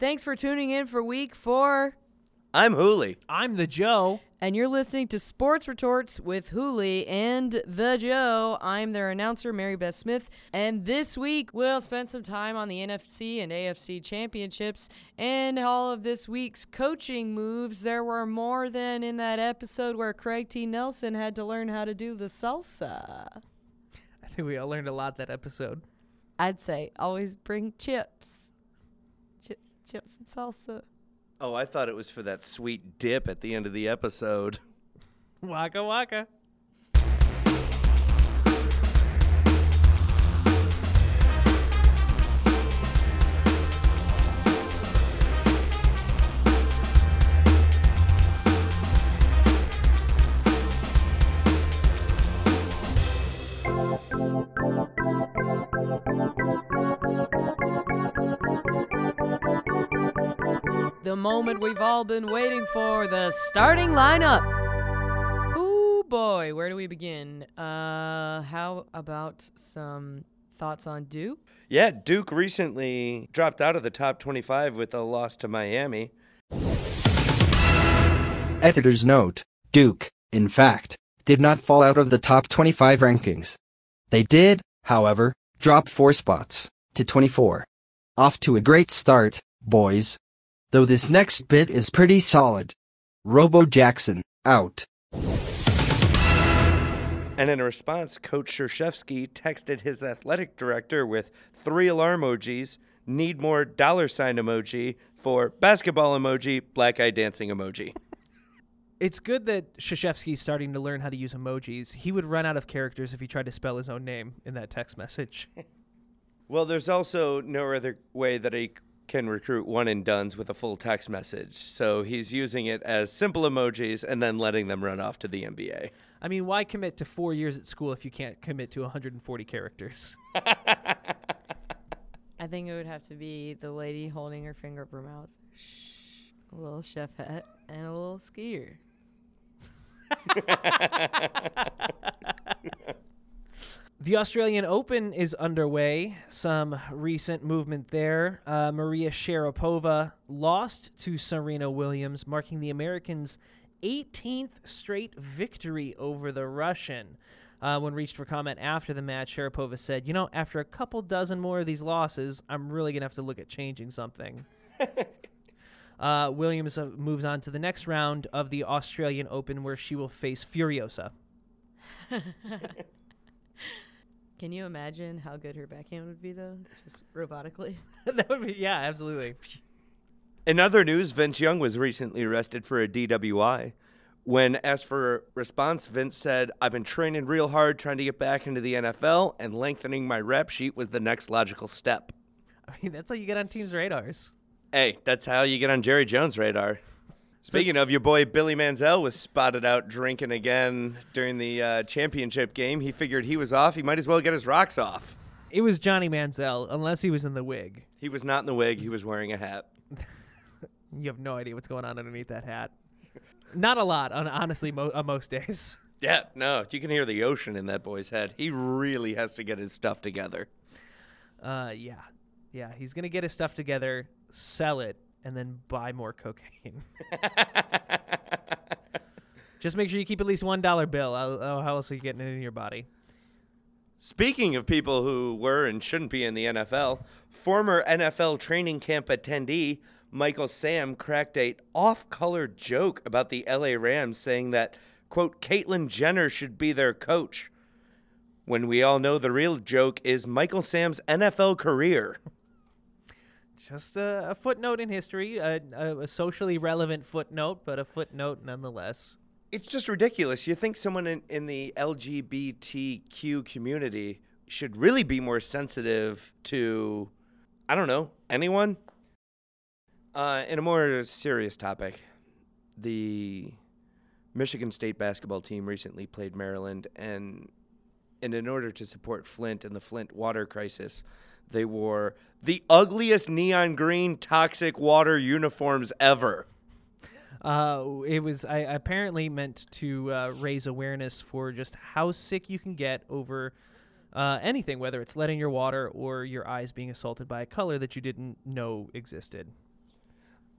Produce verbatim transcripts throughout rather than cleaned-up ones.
Thanks for tuning in for week four. I'm Hooli. I'm the Joe. And you're listening to Sports Retorts with Hooli and the Joe. I'm their announcer, Mary Beth Smith. And this week, we'll spend some time on the N F C and A F C championships and all of this week's coaching moves. There were more than in that episode where Craig T. Nelson had to learn how to do the salsa. I think we all learned a lot that episode. I'd say always bring chips. Chip, chips and salsa. Oh, I thought it was for that sweet dip at the end of the episode. Waka waka. The moment we've all been waiting for, the starting lineup. Ooh, boy, where do we begin? Uh, how about some thoughts on Duke? Yeah, Duke recently dropped out of the top twenty-five with a loss to Miami. Editor's note, Duke, in fact, did not fall out of the top twenty-five rankings. They did, however, drop four spots to twenty-four. Off to a great start, boys. Though this next bit is pretty solid. Robo Jackson, out. And in response, Coach Krzyzewski texted his athletic director with three alarm emojis, need more dollar sign emoji for basketball emoji, black eye dancing emoji. It's good that Krzyzewski's starting to learn how to use emojis. He would run out of characters if he tried to spell his own name in that text message. Well, there's also no other way that a can recruit one and dones with a full text message. So he's using it as simple emojis and then letting them run off to the N B A. I mean, why commit to four years at school if you can't commit to one hundred forty characters? I think it would have to be the lady holding her finger up her mouth, shh, a little chef hat, and a little skier. The Australian Open is underway. Some recent movement there. Uh, Maria Sharapova lost to Serena Williams, marking the Americans' eighteenth straight victory over the Russian. Uh, when reached for comment after the match, Sharapova said, you know, after a couple dozen more of these losses, I'm really going to have to look at changing something. uh, Williams uh, moves on to the next round of the Australian Open, where she will face Furiosa. Can you imagine how good her backhand would be, though? Just robotically? That would be, yeah, absolutely. In other news, Vince Young was recently arrested for a D W I. When asked for a response, Vince said, I've been training real hard trying to get back into the N F L, and lengthening my rap sheet was the next logical step. I mean, that's how you get on teams' radars. Hey, that's how you get on Jerry Jones' radar. Speaking of, your boy Billy Manziel was spotted out drinking again during the uh, championship game. He figured he was off. He might as well get his rocks off. It was Johnny Manziel, unless he was in the wig. He was not in the wig. He was wearing a hat. You have no idea what's going on underneath that hat. Not a lot, on, honestly, mo- on most days. Yeah, no. You can hear the ocean in that boy's head. He really has to get his stuff together. Uh, yeah. Yeah, he's going to get his stuff together, sell it, and then buy more cocaine. Just make sure you keep at least one dollar bill. Oh, how else are you getting it in your body? Speaking of people who were and shouldn't be in the N F L, former N F L training camp attendee Michael Sam cracked a off-color joke about the L A Rams, saying that, quote, Caitlyn Jenner should be their coach, when we all know the real joke is Michael Sam's N F L career. Just a, a footnote in history, a, a socially relevant footnote, but a footnote nonetheless. It's just ridiculous. You think someone in, in the L G B T Q community should really be more sensitive to, I don't know, anyone? Uh, in a more serious topic, the Michigan State basketball team recently played Maryland, and, and in order to support Flint and the Flint water crisis, they wore the ugliest neon green toxic water uniforms ever. Uh, it was I, apparently meant to uh, raise awareness for just how sick you can get over uh, anything, whether it's lead in your water or your eyes being assaulted by a color that you didn't know existed.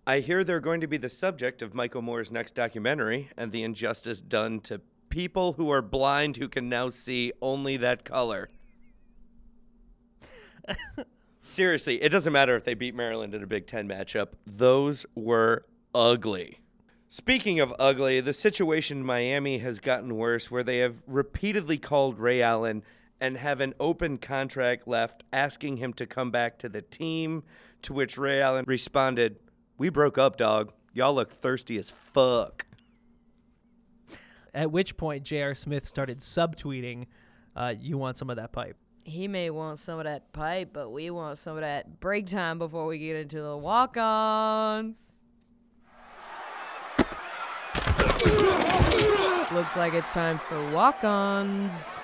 I hear they're going to be the subject of Michael Moore's next documentary and the injustice done to people who are blind who can now see only that color. Seriously, it doesn't matter if they beat Maryland in a Big Ten matchup. Those were ugly. Speaking of ugly, the situation in Miami has gotten worse, where they have repeatedly called Ray Allen and have an open contract left asking him to come back to the team, to which Ray Allen responded, "We broke up, dog. Y'all look thirsty as fuck." At which point, J R. Smith started subtweeting, uh, "You want some of that pipe." He may want some of that pipe, but we want some of that break time before we get into the walk-ons. Looks like it's time for walk-ons.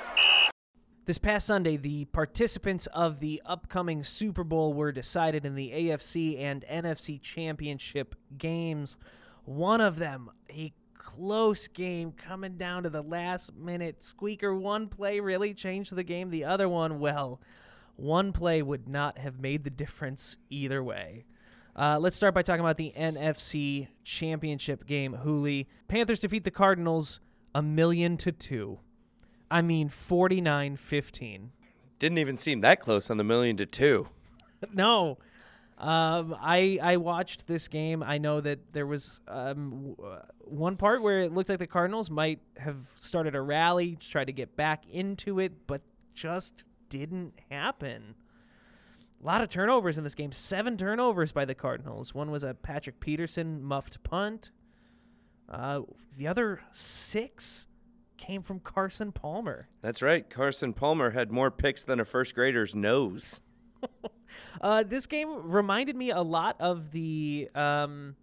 This past Sunday, the participants of the upcoming Super Bowl were decided in the A F C and N F C championship games. One of them, a close game coming down to the last minute. Squeaker, one play really changed the game. The other one, well, one play would not have made the difference either way. Uh, let's start by talking about the N F C championship game, Hooli. Panthers defeat the Cardinals a million to two. I mean, forty-nine fifteen. Didn't even seem that close on the million to two. No. Um, I I watched this game. I know that there was um, w- one part where it looked like the Cardinals might have started a rally to try to get back into it, but just didn't happen. A lot of turnovers in this game. Seven turnovers by the Cardinals. One was a Patrick Peterson muffed punt. Uh, the other six came from Carson Palmer. That's right. Carson Palmer had more picks than a first grader's nose. uh, this game reminded me a lot of the um,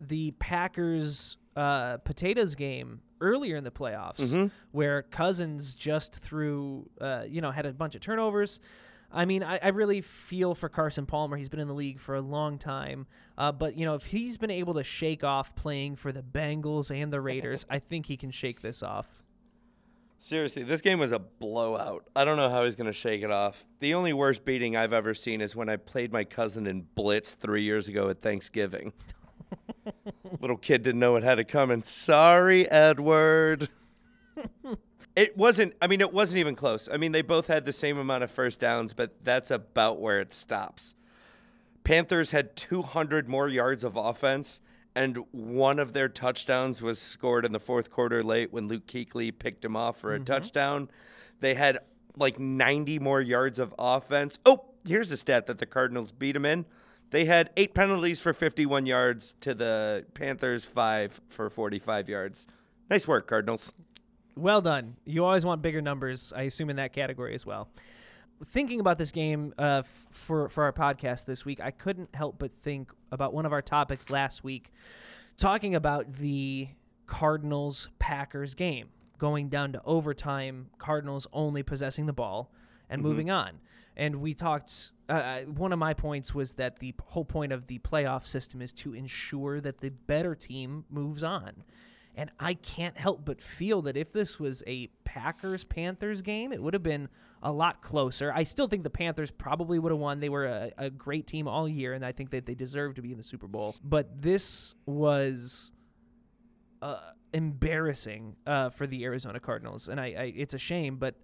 the Packers uh, potatoes game earlier in the playoffs, mm-hmm. where Cousins just threw, uh, you know, had a bunch of turnovers. I mean, I, I really feel for Carson Palmer. He's been in the league for a long time. Uh, but, you know, if he's been able to shake off playing for the Bengals and the Raiders, I think he can shake this off. Seriously, this game was a blowout. I don't know how he's going to shake it off. The only worst beating I've ever seen is when I played my cousin in blitz three years ago at Thanksgiving. Little kid didn't know it had it coming. Sorry, Edward. It wasn't, I mean, it wasn't even close. I mean, they both had the same amount of first downs, but that's about where it stops. Panthers had two hundred more yards of offense, and one of their touchdowns was scored in the fourth quarter late when Luke Kuechly picked him off for a mm-hmm. touchdown. They had like ninety more yards of offense. Oh, here's a stat that the Cardinals beat them in. They had eight penalties for fifty-one yards to the Panthers, five for forty-five yards. Nice work, Cardinals. Well done. You always want bigger numbers, I assume, in that category as well. Thinking about this game uh, for, for our podcast this week, I couldn't help but think about one of our topics last week, talking about the Cardinals-Packers game, going down to overtime, Cardinals only possessing the ball, and mm-hmm. moving on. And we talked, uh, one of my points was that the whole point of the playoff system is to ensure that the better team moves on. And I can't help but feel that if this was a Packers-Panthers game, it would have been a lot closer. I still think the Panthers probably would have won. They were a, a great team all year, and I think that they deserve to be in the Super Bowl. But this was uh, embarrassing uh, for the Arizona Cardinals, and I, I, it's a shame. But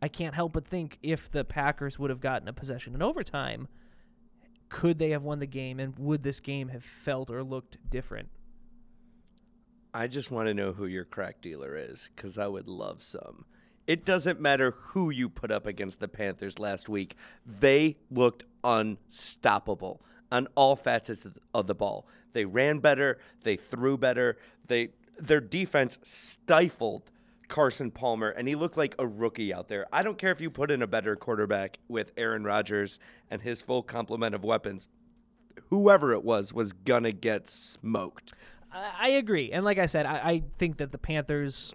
I can't help but think if the Packers would have gotten a possession in overtime, could they have won the game, and would this game have felt or looked different? I just want to know who your crack dealer is, because I would love some. It doesn't matter who you put up against the Panthers last week. They looked unstoppable on all facets of the ball. They ran better. They threw better. They Their defense stifled Carson Palmer, and he looked like a rookie out there. I don't care if you put in a better quarterback with Aaron Rodgers and his full complement of weapons. Whoever it was was going to get smoked. I agree. And like I said, I, I think that the Panthers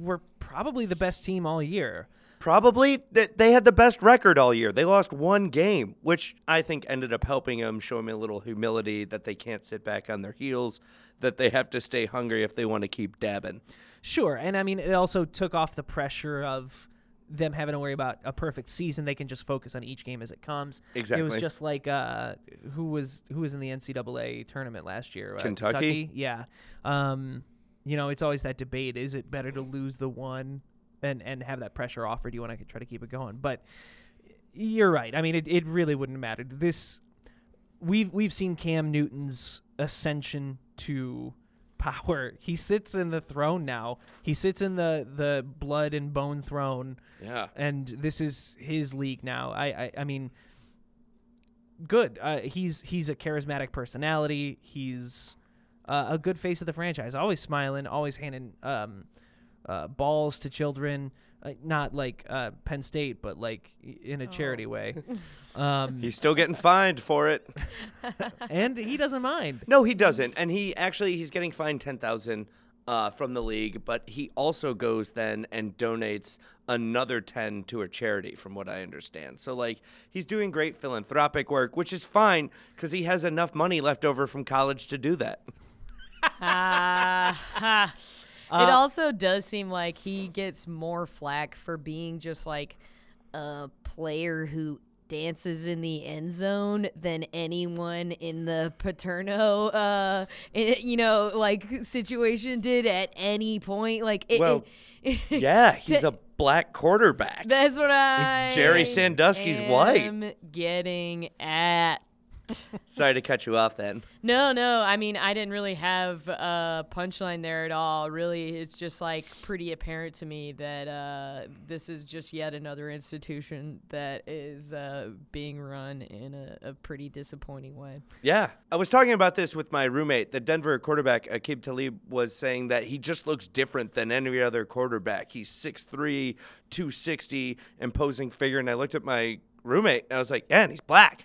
were probably the best team all year. Probably. They had the best record all year. They lost one game, which I think ended up helping them, showing them a little humility that they can't sit back on their heels, that they have to stay hungry if they want to keep dabbing. Sure. And, I mean, it also took off the pressure of them having to worry about a perfect season. They can just focus on each game as it comes. Exactly. It was just like uh, who was who was in the N C double A tournament last year? Uh, Kentucky? Kentucky? Yeah. Um, you know, it's always that debate. Is it better to lose the one and, and have that pressure off, or do you want to try to keep it going? But you're right. I mean, it, it really wouldn't have mattered. This, we've, we've seen Cam Newton's ascension to power. He sits in the throne now. He sits in the, the blood and bone throne. Yeah. And this is his league now. I I, I mean, good. Uh, he's he's a charismatic personality. He's uh, a good face of the franchise. Always smiling. Always handing um, uh, balls to children. Uh, not like uh, Penn State, but like in a oh. charity way. Um, He's still getting fined for it, and he doesn't mind. No, he doesn't, and he actually he's getting fined ten thousand uh, from the league, but he also goes then and donates another ten to a charity, from what I understand. So like he's doing great philanthropic work, which is fine because he has enough money left over from college to do that. uh, huh. It also does seem like he gets more flack for being just like a player who dances in the end zone than anyone in the Paterno, uh, it, you know, like situation did at any point. Like, it, well, it, it, yeah, he's to, a black quarterback. That's what I. It's Jerry Sandusky's wife. I'm getting at. Sorry to cut you off then. No, no. I mean, I didn't really have a punchline there at all. Really, it's just like pretty apparent to me that uh, this is just yet another institution that is uh, being run in a, a pretty disappointing way. Yeah. I was talking about this with my roommate. The Denver quarterback, Aqib Talib, was saying that he just looks different than any other quarterback. He's six three, two sixty, imposing figure. And I looked at my roommate and I was like, yeah, and he's black.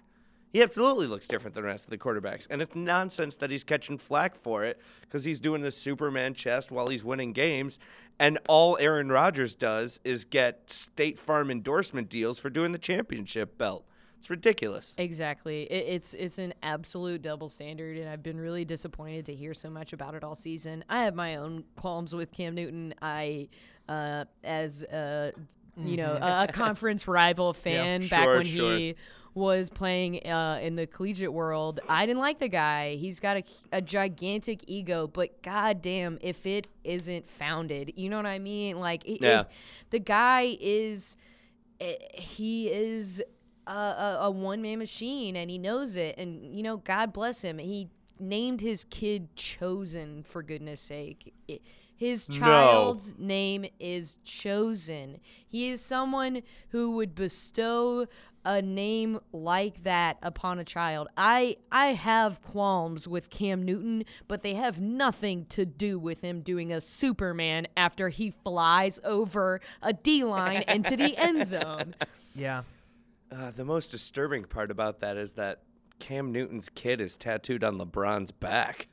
He absolutely looks different than the rest of the quarterbacks. And it's nonsense that he's catching flack for it because he's doing the Superman chest while he's winning games. And all Aaron Rodgers does is get State Farm endorsement deals for doing the championship belt. It's ridiculous. Exactly. It, it's it's an absolute double standard, and I've been really disappointed to hear so much about it all season. I have my own qualms with Cam Newton. I, uh, as a, you know, a, a conference rival fan yeah, back sure, when sure. he – was playing uh, in the collegiate world. I didn't like the guy. He's got a, a gigantic ego, but goddamn, if it isn't founded, you know what I mean? Like, it, yeah. the guy is, he is a, a, a one-man machine, and he knows it. And you know, God bless him. He named his kid Chosen, for goodness' sake. It, His child's no. name is Chosen. He is someone who would bestow a name like that upon a child. I I have qualms with Cam Newton, but they have nothing to do with him doing a Superman after he flies over a D-line into the end zone. Yeah. Uh, the most disturbing part about that is that Cam Newton's kid is tattooed on LeBron's back.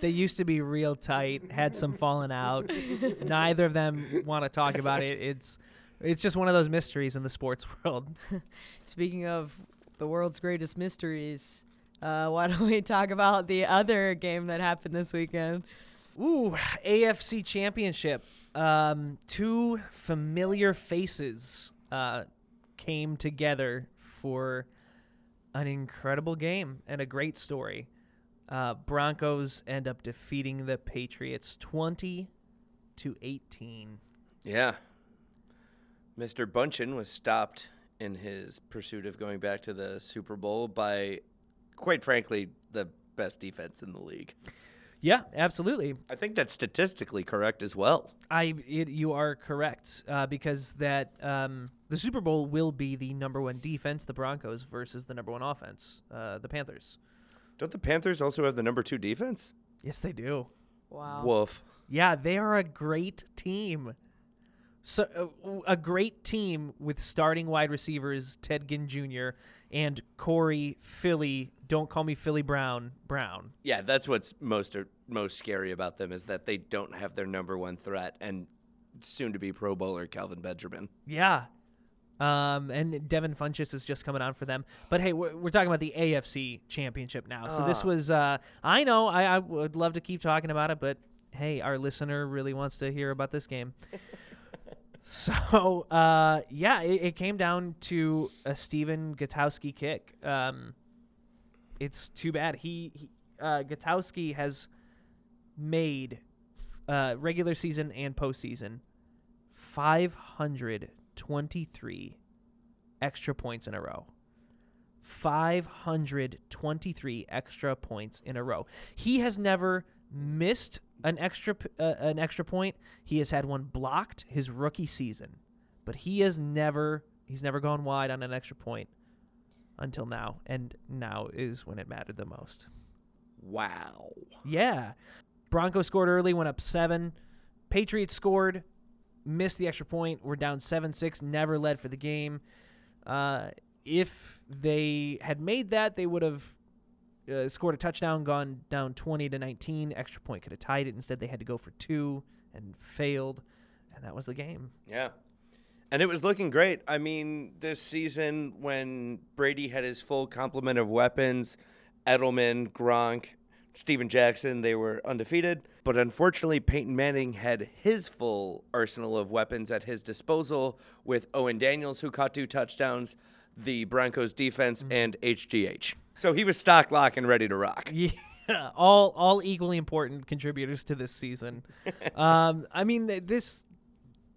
They used to be real tight, had some falling out. Neither of them want to talk about it. It's it's just one of those mysteries in the sports world. Speaking of the world's greatest mysteries, uh, why don't we talk about the other game that happened this weekend? Ooh, A F C Championship. Um, two familiar faces uh, came together for an incredible game and a great story. Uh, Broncos end up defeating the Patriots twenty to eighteen. Yeah. Mister Bunchen was stopped in his pursuit of going back to the Super Bowl by, quite frankly, the best defense in the league. Yeah, absolutely. I think that's statistically correct as well. I, it, you are correct uh, because that um, the Super Bowl will be the number one defense, the Broncos, versus the number one offense, uh, the Panthers. Don't the Panthers also have the number two defense? Yes, they do. Wow. Woof. Yeah, they are a great team. So uh, a great team with starting wide receivers Ted Ginn Junior and Corey Philly. Don't call me Philly Brown. Brown. Yeah, that's what's most or most scary about them is that they don't have their number one threat and soon to be Pro Bowler Calvin Benjamin. Yeah. Um, and Devin Funchess is just coming on for them. But, hey, we're, we're talking about the A F C Championship now. So uh. this was uh, – I know I, I would love to keep talking about it, but hey, our listener really wants to hear about this game. So, uh, yeah, it, it came down to a Steven Gutowski kick. Um, it's too bad. He, he uh, Gutowski has made uh, regular season and postseason five hundred twenty-three extra points in a row. five hundred twenty-three extra points in a row. He has never missed an extra uh, an extra point. He has had one blocked his rookie season, but he has never he's never gone wide on an extra point until now, and now is when it mattered the most. Wow. Yeah. Broncos scored early, went up seven. Patriots scored, missed the extra point, were down seven six, never led for the game. Uh, if they had made that, they would have Uh, scored a touchdown, gone down twenty to nineteen. Extra point could have tied it. Instead, they had to go for two and failed, and that was the game. Yeah, and it was looking great. I mean, this season when Brady had his full complement of weapons, Edelman, Gronk, Steven Jackson, they were undefeated. But unfortunately, Peyton Manning had his full arsenal of weapons at his disposal with Owen Daniels, who caught two touchdowns, the Broncos defense, mm-hmm. and H G H. So he was stock, lock, and ready to rock. Yeah, all all equally important contributors to this season. um, I mean, this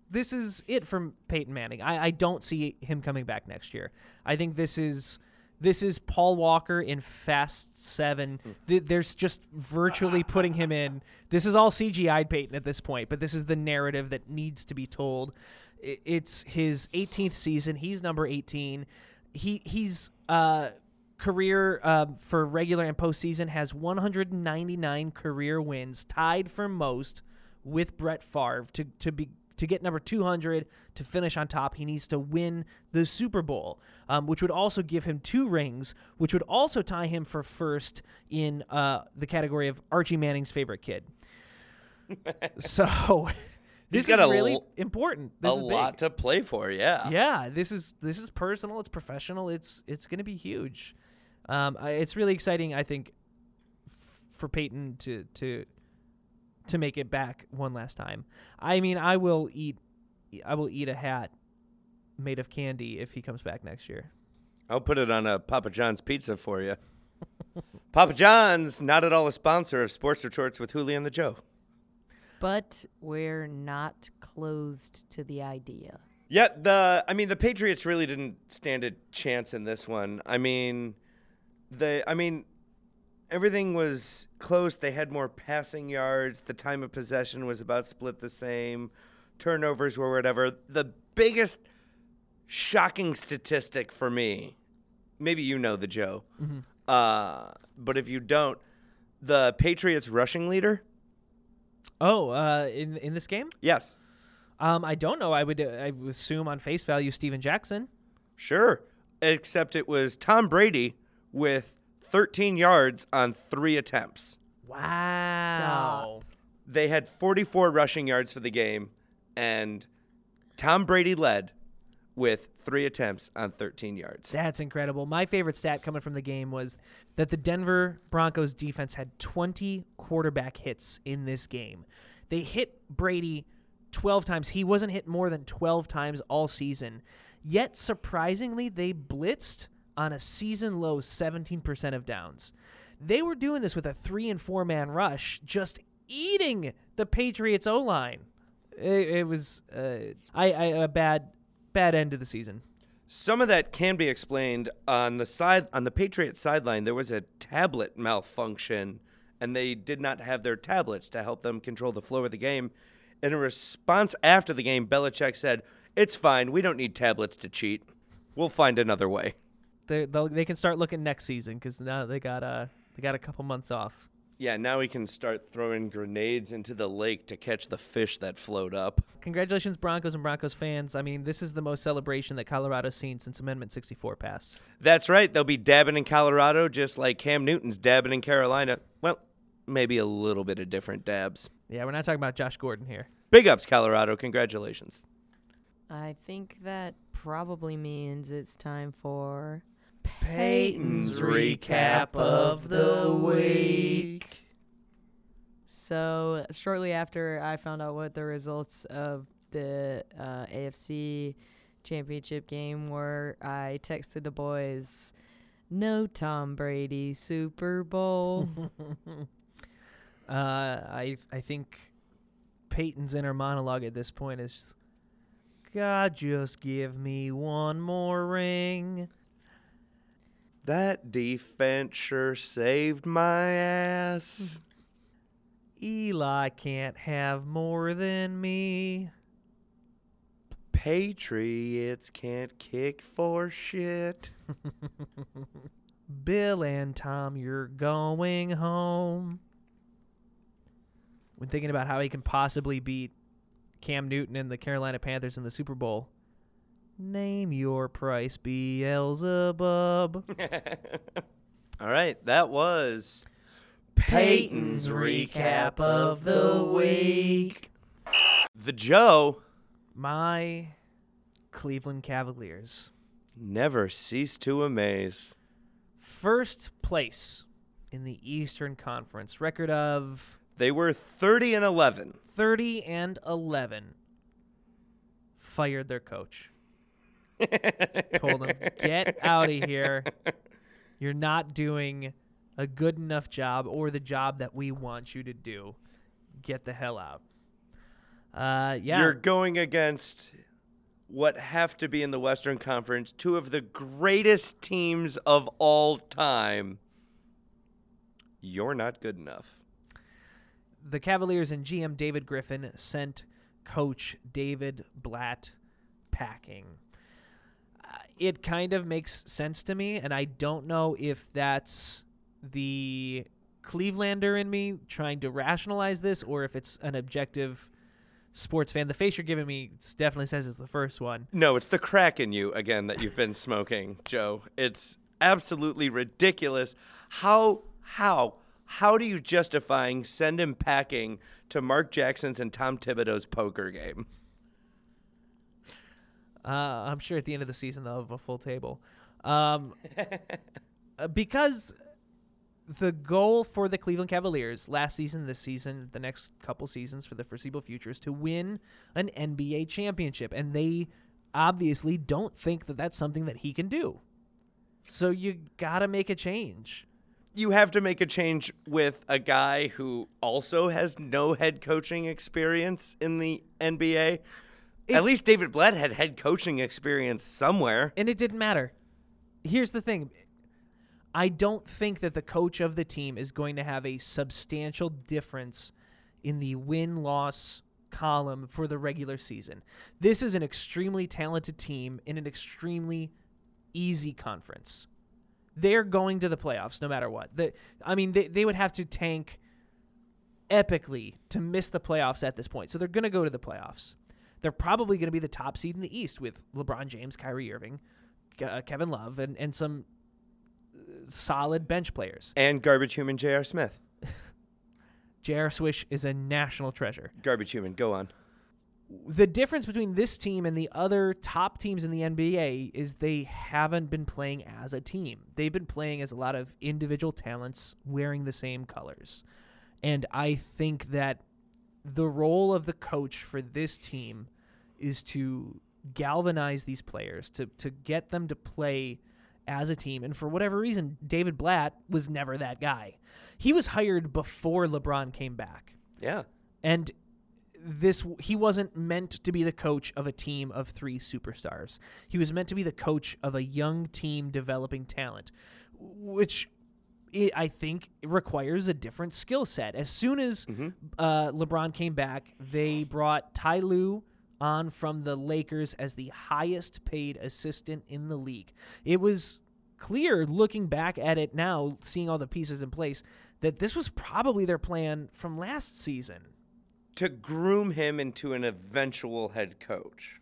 this is it from Peyton Manning. I, I don't see him coming back next year. I think this is this is Paul Walker in Fast Seven. Mm. There's just virtually putting him in. This is all C G I'd Peyton at this point, but this is the narrative that needs to be told. It's his eighteenth season. He's number eighteen. He he's uh, career uh, for regular and postseason has one hundred ninety-nine career wins, tied for most with Brett Favre. To to be to get number two hundred to finish on top, he needs to win the Super Bowl, um, which would also give him two rings, which would also tie him for first in uh, the category of Archie Manning's favorite kid. So. This He's got is a really l- important. This a is big. lot to play for, yeah. Yeah, this is this is personal. It's professional. It's it's going to be huge. Um, I, it's really exciting, I think, for Peyton to to to make it back one last time. I mean, I will eat I will eat a hat made of candy if he comes back next year. I'll put it on a Papa John's pizza for you. Papa John's, not at all a sponsor of Sports Retorts with Hooli and the Joe. But we're not closed to the idea. Yeah, the I mean the Patriots really didn't stand a chance in this one. I mean, they I mean everything was close. They had more passing yards. The time of possession was about split the same. Turnovers were whatever. The biggest shocking statistic for me, maybe you know the Joe, mm-hmm. uh, but if you don't, the Patriots rushing leader. Oh, uh, in in this game? Yes. Um, I don't know. I would uh, I would assume on face value Steven Jackson. Sure, except it was Tom Brady with thirteen yards on three attempts. Wow. Stop. They had forty-four rushing yards for the game, and Tom Brady led with three attempts on thirteen yards. That's incredible. My favorite stat coming from the game was that the Denver Broncos defense had twenty quarterback hits in this game. They hit Brady twelve times. He wasn't hit more than twelve times all season. Yet, surprisingly, they blitzed on a season-low seventeen percent of downs. They were doing this with a three- and four-man rush, just eating the Patriots' O-line. It, it was uh, I, I, a bad... bad end of the season. Some of that can be explained on the side on the Patriots sideline. There was a tablet malfunction, and they did not have their tablets to help them control the flow of the game. In a response after the game, Belichick said, "It's fine. We don't need tablets to cheat. We'll find another way." They they can start looking next season because now they got a they got a couple months off. Yeah, now we can start throwing grenades into the lake to catch the fish that float up. Congratulations, Broncos and Broncos fans. I mean, this is the most celebration that Colorado's seen since Amendment sixty-four passed. That's right. They'll be dabbing in Colorado just like Cam Newton's dabbing in Carolina. Well, maybe a little bit of different dabs. Yeah, we're not talking about Josh Gordon here. Big ups, Colorado. Congratulations. I think that probably means it's time for Peyton's Recap of the Week. So shortly after I found out what the results of the uh, A F C championship game were, I texted the boys, "No Tom Brady Super Bowl." uh, I I think Peyton's inner monologue at this point is, "God, just give me one more ring. That defense sure saved my ass. Eli can't have more than me. Patriots can't kick for shit. Bill and Tom, you're going home." When thinking about how he can possibly beat Cam Newton and the Carolina Panthers in the Super Bowl, name your price, Beelzebub. All right, that was Peyton's recap of the week. The Joe. My Cleveland Cavaliers never cease to amaze. First place in the Eastern Conference. Record of... They were thirty and eleven. thirty and eleven. Fired their coach. Told him, get out of here. You're not doing a good enough job or the job that we want you to do. Get the hell out. Uh, yeah. You're going against what have to be in the Western Conference, two of the greatest teams of all time. You're not good enough. The Cavaliers and G M David Griffin sent coach David Blatt packing. Uh, it kind of makes sense to me, and I don't know if that's the Clevelander in me trying to rationalize this or if it's an objective sports fan. The face you're giving me definitely says it's the first one. No, it's the crack in you, again, that you've been smoking, Joe. It's absolutely ridiculous. How, how... How do you justify send him packing to Mark Jackson's and Tom Thibodeau's poker game? Uh, I'm sure at the end of the season they'll have a full table. Um, because the goal for the Cleveland Cavaliers last season, this season, the next couple seasons for the foreseeable future is to win an N B A championship. And they obviously don't think that that's something that he can do. So you got to make a change. You have to make a change with a guy who also has no head coaching experience in the N B A. It, At least David Blatt had head coaching experience somewhere. And it didn't matter. Here's the thing. I don't think that the coach of the team is going to have a substantial difference in the win-loss column for the regular season. This is an extremely talented team in an extremely easy conference. They're going to the playoffs no matter what. The, I mean, they, they would have to tank epically to miss the playoffs at this point. So they're going to go to the playoffs. They're probably going to be the top seed in the East with LeBron James, Kyrie Irving, uh, Kevin Love, and, and some solid bench players. And garbage human J R Smith. J R Swish is a national treasure. Garbage human, go on. The difference between this team and the other top teams in the N B A is they haven't been playing as a team. They've been playing as a lot of individual talents wearing the same colors. And I think that the role of the coach for this team is to galvanize these players, to, to get them to play as a team. And for whatever reason, David Blatt was never that guy. He was hired before LeBron came back. Yeah. And This he wasn't meant to be the coach of a team of three superstars. He was meant to be the coach of a young team developing talent, which it, I think it requires a different skill set. As soon as mm-hmm. uh, LeBron came back, they brought Ty Lue on from the Lakers as the highest paid assistant in the league. It was clear, looking back at it now, seeing all the pieces in place, that this was probably their plan from last season. To groom him into an eventual head coach.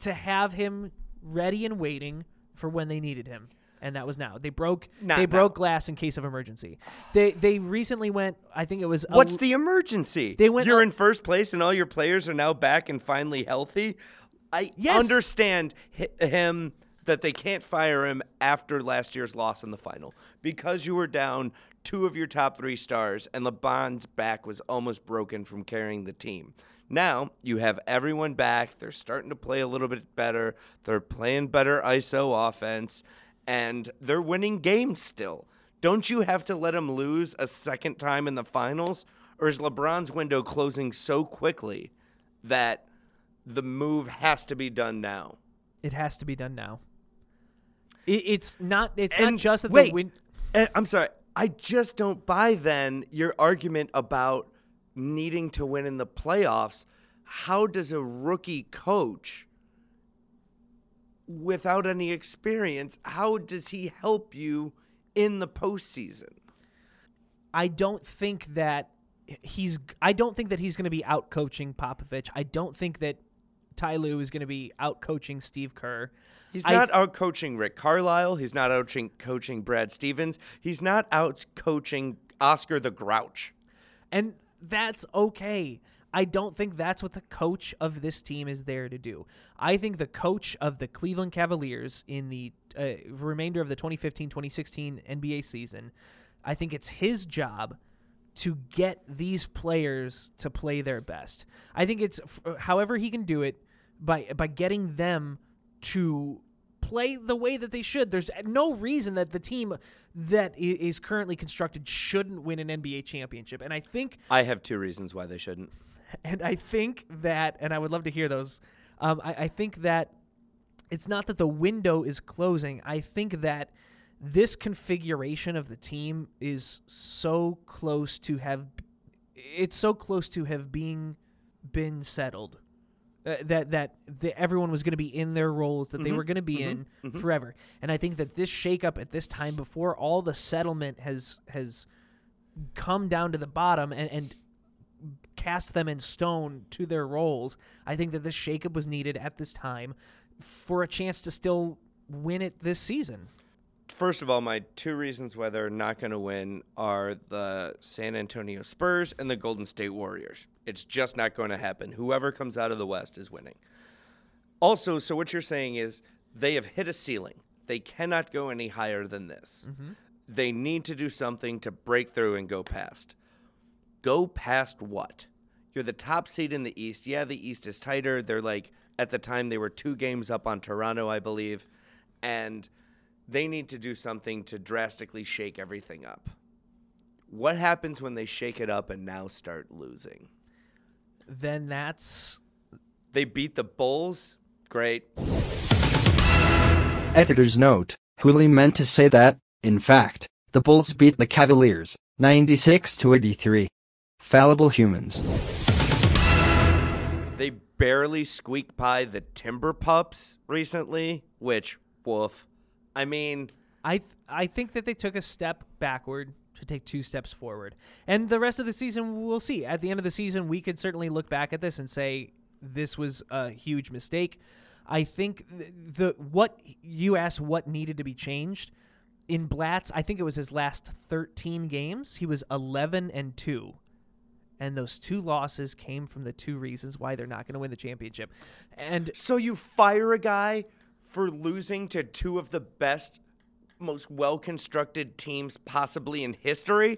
To have him ready and waiting for when they needed him. And that was now. They broke Not they now. broke glass in case of emergency. They they recently went, I think it was... What's a, the emergency? They went. You're a, in first place and all your players are now back and finally healthy? I yes. understand him that they can't fire him after last year's loss in the final because you were down two of your top three stars and LeBron's back was almost broken from carrying the team. Now you have everyone back. They're starting to play a little bit better. They're playing better I S O offense, and they're winning games still. Don't you have to let him lose a second time in the finals? Or is LeBron's window closing so quickly that the move has to be done now? It has to be done now. It, it's not It's and not just that wait, the win- and I'm sorry. I just don't buy then your argument about needing to win in the playoffs. How does a rookie coach without any experience, how does he help you in the postseason? I don't think that he's I don't think that he's going to be out coaching Popovich. I don't think that Ty Lue is going to be out coaching Steve Kerr. He's not I, out coaching Rick Carlisle. He's not out coaching Brad Stevens. He's not out coaching Oscar the Grouch. And that's okay. I don't think that's what the coach of this team is there to do. I think the coach of the Cleveland Cavaliers in the uh, remainder of the twenty fifteen twenty sixteen N B A season, I think it's his job to get these players to play their best. I think it's f- however he can do it by by getting them to play the way that they should. There's no reason that the team that is currently constructed shouldn't win an N B A championship. And I think I have two reasons why they shouldn't. And I think that, and I would love to hear those. Um, I, I think that it's not that the window is closing. I think that this configuration of the team is so close to have it's so close to have being been settled uh, that that the, everyone was going to be in their roles that mm-hmm. they were going to be mm-hmm. in mm-hmm. forever. And I think that this shakeup at this time before all the settlement has has come down to the bottom and, and cast them in stone to their roles. I think that this shakeup was needed at this time for a chance to still win it this season. First of all, my two reasons why they're not going to win are the San Antonio Spurs and the Golden State Warriors. It's just not going to happen. Whoever comes out of the West is winning. Also, so what you're saying is they have hit a ceiling. They cannot go any higher than this. Mm-hmm. They need to do something to break through and go past. Go past what? You're the top seed in the East. Yeah, the East is tighter. They're like, at the time, they were two games up on Toronto, I believe, and they need to do something to drastically shake everything up. What happens when they shake it up and now start losing? Then that's... They beat the Bulls? Great. Editor's note. Hooli meant to say that, in fact, the Bulls beat the Cavaliers, ninety-six to eighty-three. Fallible humans. They barely squeaked by the Timber Pups recently, which, woof. I mean, I th- I think that they took a step backward to take two steps forward. And the rest of the season, we'll see. At the end of the season, we could certainly look back at this and say this was a huge mistake. I think the what you asked what needed to be changed in Blatt's, I think it was his last thirteen games. He was eleven and two. And those two losses came from the two reasons why they're not going to win the championship. And so you fire a guy for losing to two of the best, most well-constructed teams possibly in history?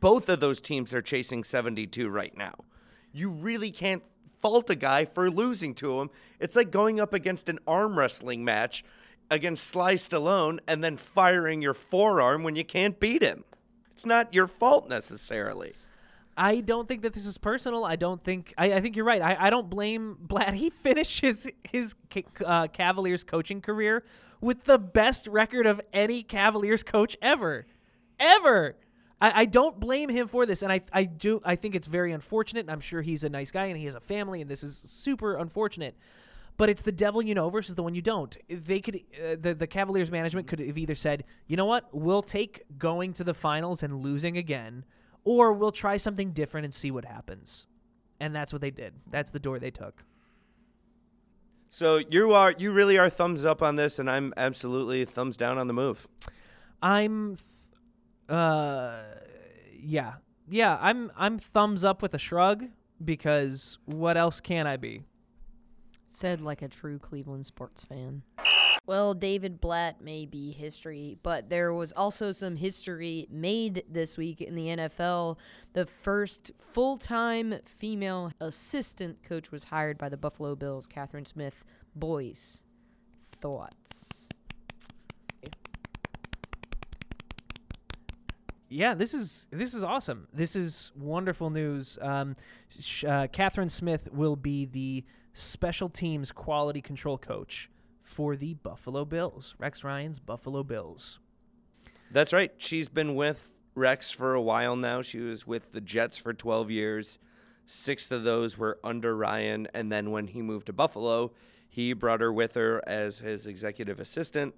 Both of those teams are chasing seventy-two right now. You really can't fault a guy for losing to him. It's like going up against an arm wrestling match against Sly Stallone and then firing your forearm when you can't beat him. It's not your fault necessarily. I don't think that this is personal. I don't think – I think you're right. I, I don't blame Blatt. He finished his, his uh, Cavaliers coaching career with the best record of any Cavaliers coach ever, ever. I, I don't blame him for this, and I, I do – I think it's very unfortunate, and I'm sure he's a nice guy and he has a family, and this is super unfortunate. But it's the devil you know versus the one you don't. They could, uh, the, the Cavaliers management could have either said, you know what, we'll take going to the finals and losing again, or we'll try something different and see what happens. And that's what they did. That's the door they took. So you are you really are thumbs up on this, and I'm absolutely thumbs down on the move. I'm uh yeah. Yeah, I'm I'm thumbs up with a shrug because what else can I be? Said like a true Cleveland sports fan. Well, David Blatt may be history, but there was also some history made this week in the N F L. The first full-time female assistant coach was hired by the Buffalo Bills, Catherine Smith. Boys, thoughts? Yeah, this is this is awesome. This is wonderful news. Um, sh- uh, Catherine Smith will be the special teams quality control coach for the Buffalo Bills, Rex Ryan's Buffalo Bills. That's right. She's been with Rex for a while now. She was with the Jets for twelve years. Six of those were under Ryan, and then when he moved to Buffalo, he brought her with her as his executive assistant.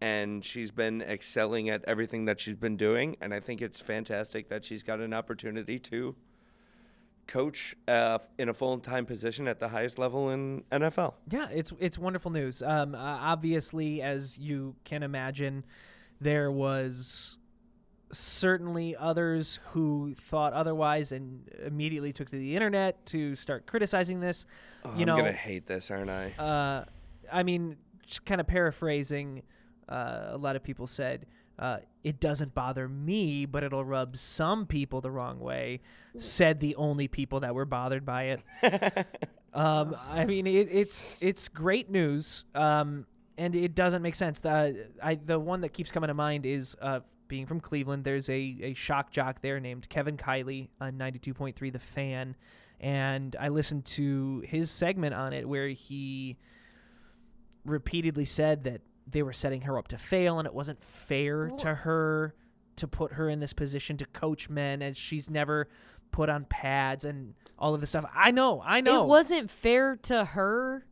And she's been excelling at everything that she's been doing. And I think it's fantastic that she's got an opportunity to coach uh, in a full-time position at the highest level in N F L. Yeah, it's it's wonderful news. Um, uh, obviously, as you can imagine, there was certainly others who thought otherwise and immediately took to the internet to start criticizing this. Oh, you I'm know, going to hate this, aren't I? Uh, I mean, just kind of paraphrasing... Uh, a lot of people said, uh, it doesn't bother me, but it'll rub some people the wrong way, said the only people that were bothered by it. um, I mean, it, it's it's great news, um, and it doesn't make sense. The, I, the one that keeps coming to mind is, uh, being from Cleveland, there's a, a shock jock there named Kevin Kiley on ninety-two point three The Fan, and I listened to his segment on it where he repeatedly said that they were setting her up to fail, and it wasn't fair to her to put her in this position to coach men, and she's never put on pads and all of this stuff. I know, I know. It wasn't fair to her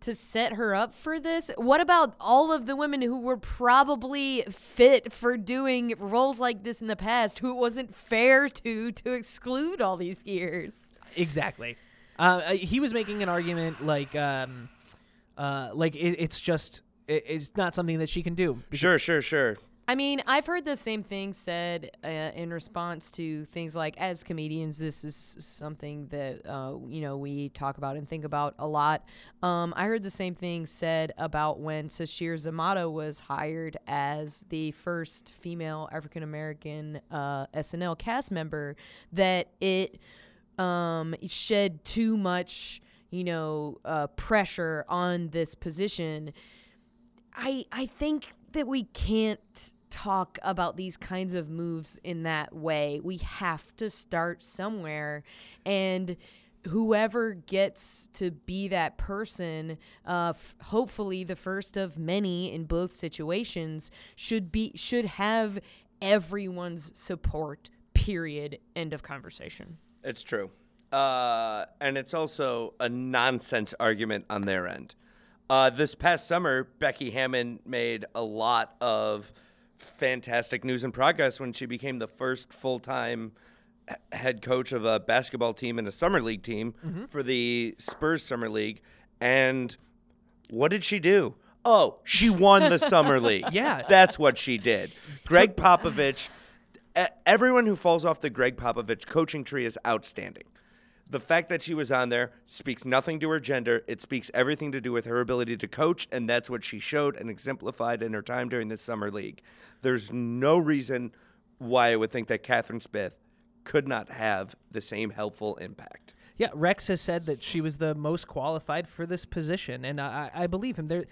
to set her up for this. What about all of the women who were probably fit for doing roles like this in the past, who it wasn't fair to to exclude all these years? Exactly. Uh, he was making an argument like, um, uh, like it, it's just... it's not something that she can do. Sure, sure, sure. I mean, I've heard the same thing said uh, in response to things like, as comedians, this is something that, uh, you know, we talk about and think about a lot. Um, I heard the same thing said about when Sashir Zamata was hired as the first female African-American uh, S N L cast member, that it um, shed too much, you know, uh, pressure on this position. I, I think that we can't talk about these kinds of moves in that way. We have to start somewhere, and whoever gets to be that person, uh, f- hopefully the first of many in both situations, should be should have everyone's support, period, end of conversation. It's true. Uh, and it's also a nonsense argument on their end. Uh, this past summer, Becky Hammon made a lot of fantastic news and progress when she became the first full-time h- head coach of a basketball team and a summer league team mm-hmm. for the Spurs summer league. And what did she do? Oh, she won the summer league. Yeah. That's what she did. Greg Popovich, everyone who falls off the Greg Popovich coaching tree is outstanding. The fact that she was on there speaks nothing to her gender. It speaks everything to do with her ability to coach, and that's what she showed and exemplified in her time during the summer league. There's no reason why I would think that Catherine Smith could not have the same helpful impact. Yeah, Rex has said that she was the most qualified for this position, and I, I believe him. There,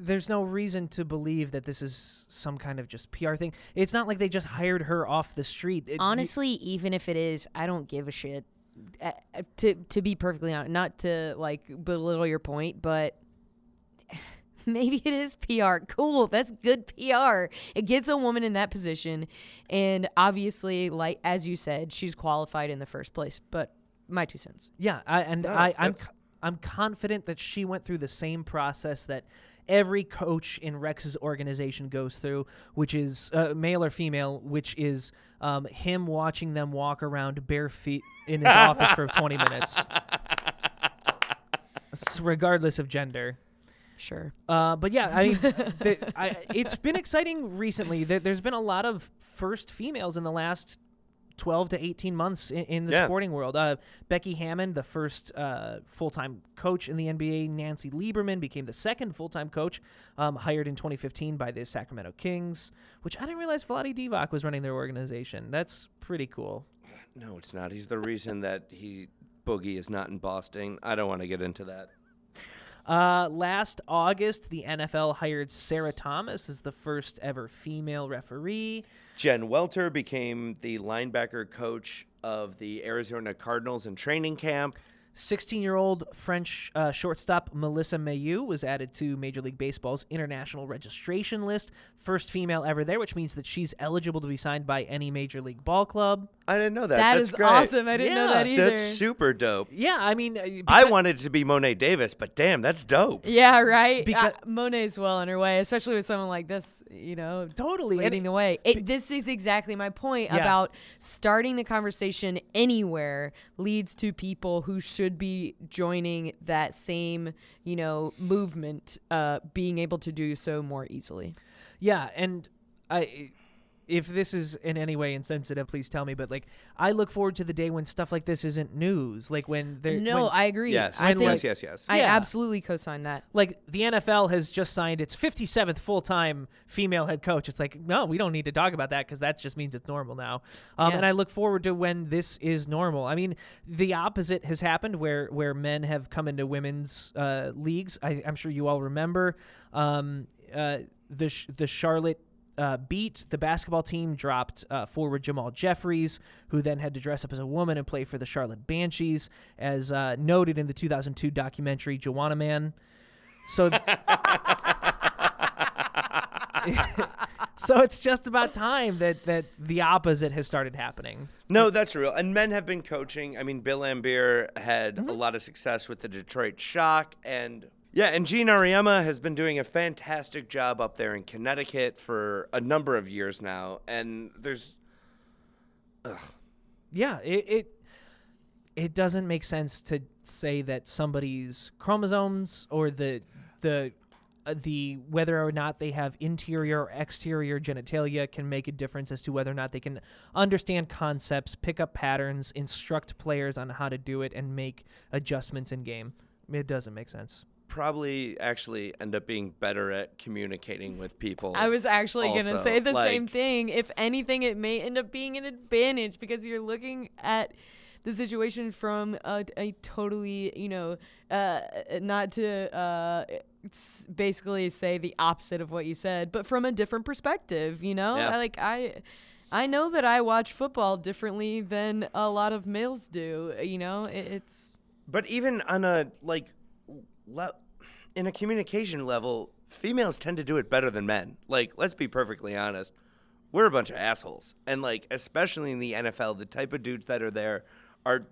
there's no reason to believe that this is some kind of just P R thing. It's not like they just hired her off the street. It, Honestly, you, even if it is, I don't give a shit. Uh, to to be perfectly honest, not to like belittle your point, but maybe it is P R. Cool, that's good P R. It gets a woman in that position, and obviously, like as you said, she's qualified in the first place. But my two cents. Yeah, I, and no, I, I'm I'm confident that she went through the same process that every coach in Rex's organization goes through, which is uh, male or female, which is um, him watching them walk around bare feet in his office for twenty minutes, regardless of gender. Sure. Uh, but yeah, I mean, the, I, it's been exciting recently. There, there's been a lot of first females in the last twelve to eighteen months in, in the yeah. sporting world. Uh, Becky Hammond, the first uh, full-time coach in the N B A. Nancy Lieberman became the second full-time coach, um, hired in twenty fifteen by the Sacramento Kings, which I didn't realize Vlade Divac was running their organization. That's pretty cool. No, it's not. He's the reason that he Boogie is not in Boston. I don't want to get into that. Uh, last August, the N F L hired Sarah Thomas as the first ever female referee. Jen Welter became the linebacker coach of the Arizona Cardinals in training camp. sixteen-year-old French uh, shortstop Melissa Mayu was added to Major League Baseball's international registration list. First female ever there, which means that she's eligible to be signed by any Major League ball club. I didn't know that. that That's is great. Awesome. I didn't yeah. know that either. That's super dope. Yeah, I mean... Because, I wanted to be Monet Davis, but damn, that's dope. Yeah, right? Because, uh, Monet's well on her way, especially with someone like this, you know, totally leading the way. It, this is exactly my point yeah. about starting the conversation anywhere leads to people who should be joining that same, you know, movement, uh, being able to do so more easily. Yeah, and I, if this is in any way insensitive, please tell me. But like, I look forward to the day when stuff like this isn't news. Like when there. No, when, I agree. Yes, I think, yes, yes, yes. I yeah. absolutely co-sign that. Like the N F L has just signed its fifty-seventh full-time female head coach. It's like, no, we don't need to talk about that because that just means it's normal now. Um, yeah. And I look forward to when this is normal. I mean, the opposite has happened where where men have come into women's uh, leagues. I, I'm sure you all remember um, uh, the the Charlotte. Uh, beat the basketball team dropped uh, forward Jamal Jeffries, who then had to dress up as a woman and play for the Charlotte Banshees, as uh, noted in the two thousand two documentary Joanna Man. So, th- so it's just about time that that the opposite has started happening. No, that's real. And men have been coaching. I mean, Bill Laimbeer had mm-hmm. a lot of success with the Detroit Shock and. Yeah, and Jean Ariema has been doing a fantastic job up there in Connecticut for a number of years now, and there's, ugh. Yeah, it, it it doesn't make sense to say that somebody's chromosomes or the the uh, the whether or not they have interior or exterior genitalia can make a difference as to whether or not they can understand concepts, pick up patterns, instruct players on how to do it, and make adjustments in game. It doesn't make sense. Probably actually end up being better at communicating with people. I was actually going to say the like, same thing. If anything, it may end up being an advantage because you're looking at the situation from a, a totally, you know, uh, not to uh, basically say the opposite of what you said, but from a different perspective, you know? Yeah. I, like, I... I know that I watch football differently than a lot of males do, you know? It, it's... But even on a, like... Le- in a communication level, females tend to do it better than men. Like, let's be perfectly honest. We're a bunch of assholes. And, like, especially in the N F L, the type of dudes that are there are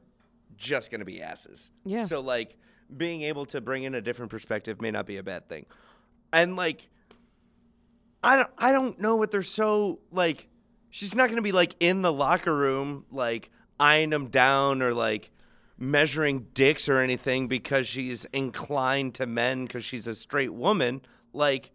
just going to be asses. Yeah. So, like, being able to bring in a different perspective may not be a bad thing. And, like, I don't, I don't know what they're so, like, she's not going to be, like, in the locker room, like, eyeing them down or, like, measuring dicks or anything because she's inclined to men because she's a straight woman. Like,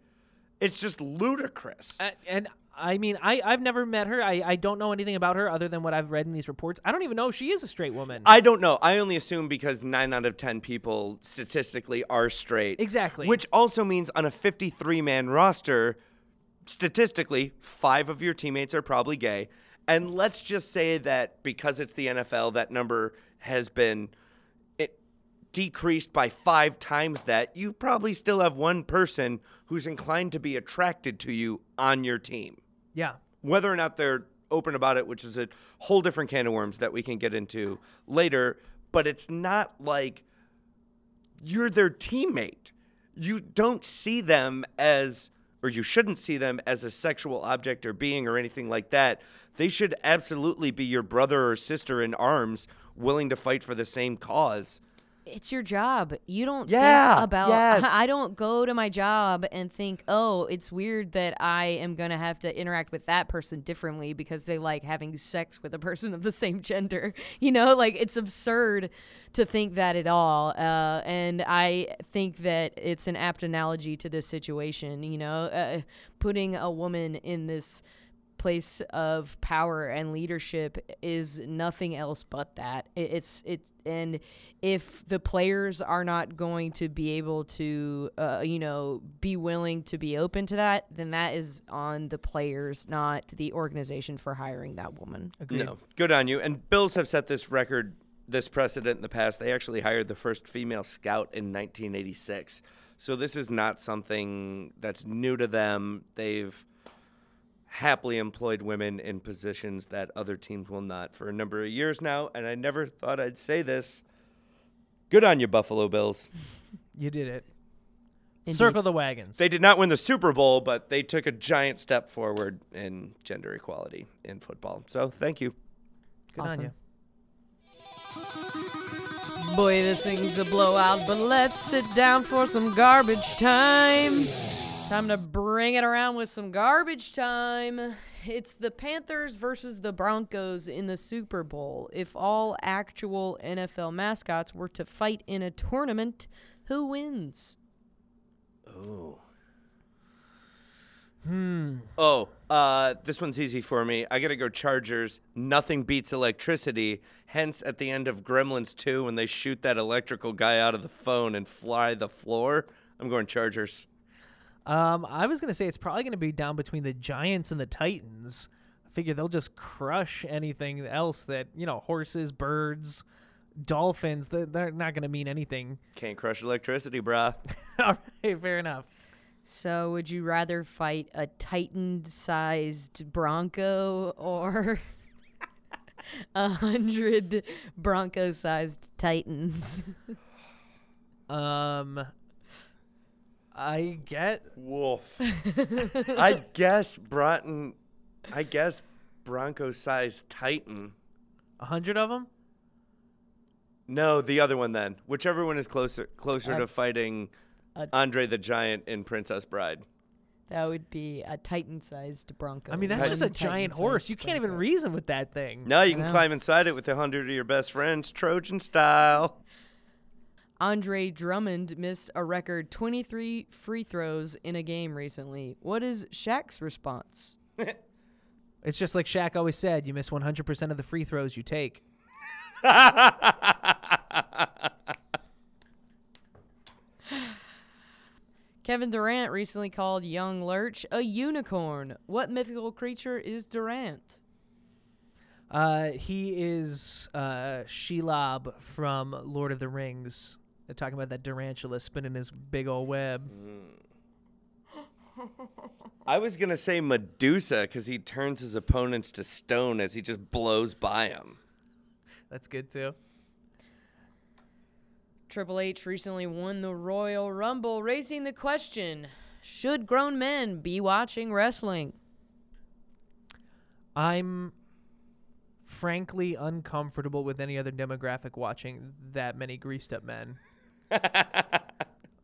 it's just ludicrous. Uh, and I mean, I, I've never met her. I, I don't know anything about her other than what I've read in these reports. I don't even know if she is a straight woman. I don't know. I only assume because nine out of ten people statistically are straight. Exactly. Which also means on a fifty-three man roster, statistically, five of your teammates are probably gay. And let's just say that because it's the N F L, that number has been it decreased by five times that, you probably still have one person who's inclined to be attracted to you on your team. Yeah. Whether or not they're open about it, which is a whole different can of worms that we can get into later, but it's not like you're their teammate. You don't see them as, or you shouldn't see them as a sexual object or being or anything like that. They should absolutely be your brother or sister in arms, willing to fight for the same cause. It's your job. You don't yeah, think about yes. I don't go to my job and think, oh, it's weird that I am going to have to interact with that person differently because they like having sex with a person of the same gender. You know, like, it's absurd to think that at all. Uh, and I think that it's an apt analogy to this situation, you know, uh, putting a woman in this place of power and leadership is nothing else but that. It's it's and if the players are not going to be able to, uh, you know, be willing to be open to that, then that is on the players, not the organization for hiring that woman. Agreed. No, good on you. And Bills have set this record, this precedent in the past. They actually hired the first female scout in nineteen eighty-six. So this is not something that's new to them. They've happily employed women in positions that other teams will not for a number of years now, and I never thought I'd say this. Good on you, Buffalo Bills. You did it. Indeed. Circle the wagons. They did not win the Super Bowl, but they took a giant step forward in gender equality in football. So thank you. Good awesome. on you. Boy, this thing's a blowout, but let's sit down for some garbage time. Time to bring it around with some garbage time. It's the Panthers versus the Broncos in the Super Bowl. If all actual N F L mascots were to fight in a tournament, who wins? Oh. Hmm. Oh, uh, this one's easy for me. I got to go Chargers. Nothing beats electricity. Hence, at the end of Gremlins two, when they shoot that electrical guy out of the phone and fly the floor, I'm going Chargers. Um, I was going to say it's probably going to be down between the Giants and the Titans. I figure they'll just crush anything else that, you know, horses, birds, dolphins, they're, they're not going to mean anything. Can't crush electricity, bruh. All right, fair enough. So would you rather fight a Titan-sized Bronco or a hundred Bronco-sized Titans? um... I get wolf. I guess Bronton. I guess Bronco-sized Titan. A hundred of them? No, the other one then. Whichever one is closer closer uh, to fighting uh, Andre the Giant in Princess Bride. That would be a Titan-sized Bronco. I mean, that's Titan, just a giant horse. You can't Bronco. even reason with that thing. No, you can climb inside it with a hundred of your best friends, Trojan style. Andre Drummond missed a record twenty-three free throws in a game recently. What is Shaq's response? It's just like Shaq always said, you miss one hundred percent of the free throws you take. Kevin Durant recently called Young Lurch a unicorn. What mythical creature is Durant? Uh, he is uh, Shelob from Lord of the Rings. They're talking about that Durantula spinning his big old web. Mm. I was going to say Medusa because he turns his opponents to stone as he just blows by him. That's good, too. Triple H recently won the Royal Rumble, raising the question, should grown men be watching wrestling? I'm frankly uncomfortable with any other demographic watching that many greased up men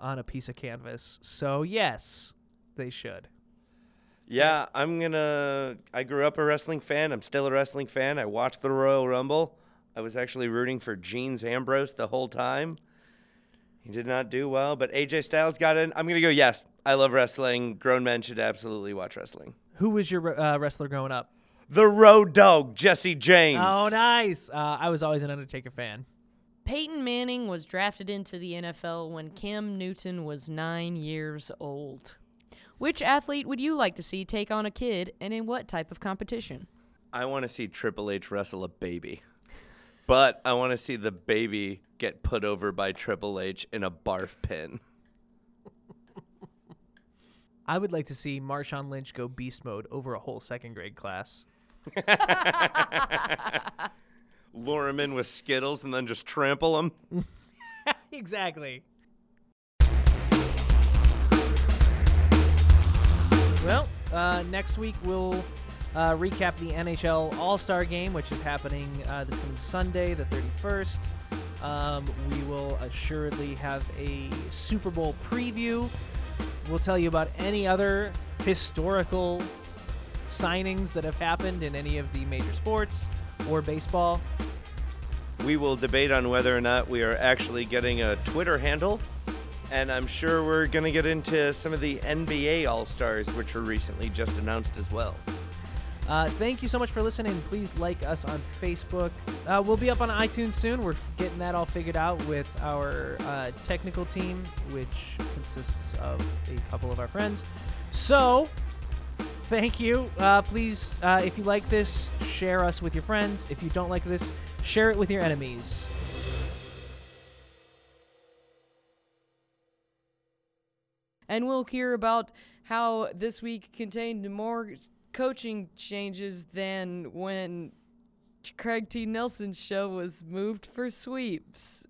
on a piece of canvas. So yes, they should. Yeah, I'm gonna I grew up a wrestling fan. I'm still a wrestling fan. I watched the Royal Rumble. I was actually rooting for Gene's Ambrose the whole time. He did not do well, but A J Styles got in. I'm gonna go yes. I love wrestling. Grown men should absolutely watch wrestling. Who was your uh, wrestler growing up? The Road Dogg, Jesse James. Oh, nice. Uh, I was always an Undertaker fan. Peyton Manning was drafted into the N F L when Cam Newton was nine years old. Which athlete would you like to see take on a kid, and in what type of competition? I want to see Triple H wrestle a baby. But I want to see the baby get put over by Triple H in a barf pin. I would like to see Marshawn Lynch go beast mode over a whole second grade class. Lure him in with Skittles and then just trample him. Exactly. Well, uh, next week we'll uh, recap the N H L All-Star Game, which is happening uh, this coming Sunday, the thirty-first. Um, we will assuredly have a Super Bowl preview. We'll tell you about any other historical signings that have happened in any of the major sports or baseball. We will debate on whether or not we are actually getting a Twitter handle. And I'm sure we're going to get into some of the N B A All-Stars, which were recently just announced as well. Uh, thank you so much for listening. Please like us on Facebook. Uh, we'll be up on iTunes soon. We're getting that all figured out with our uh, technical team, which consists of a couple of our friends. So, thank you. Uh, please, uh, if you like this, share us with your friends. If you don't like this, share it with your enemies. And we'll hear about how this week contained more coaching changes than when Craig T. Nelson's show was moved for sweeps.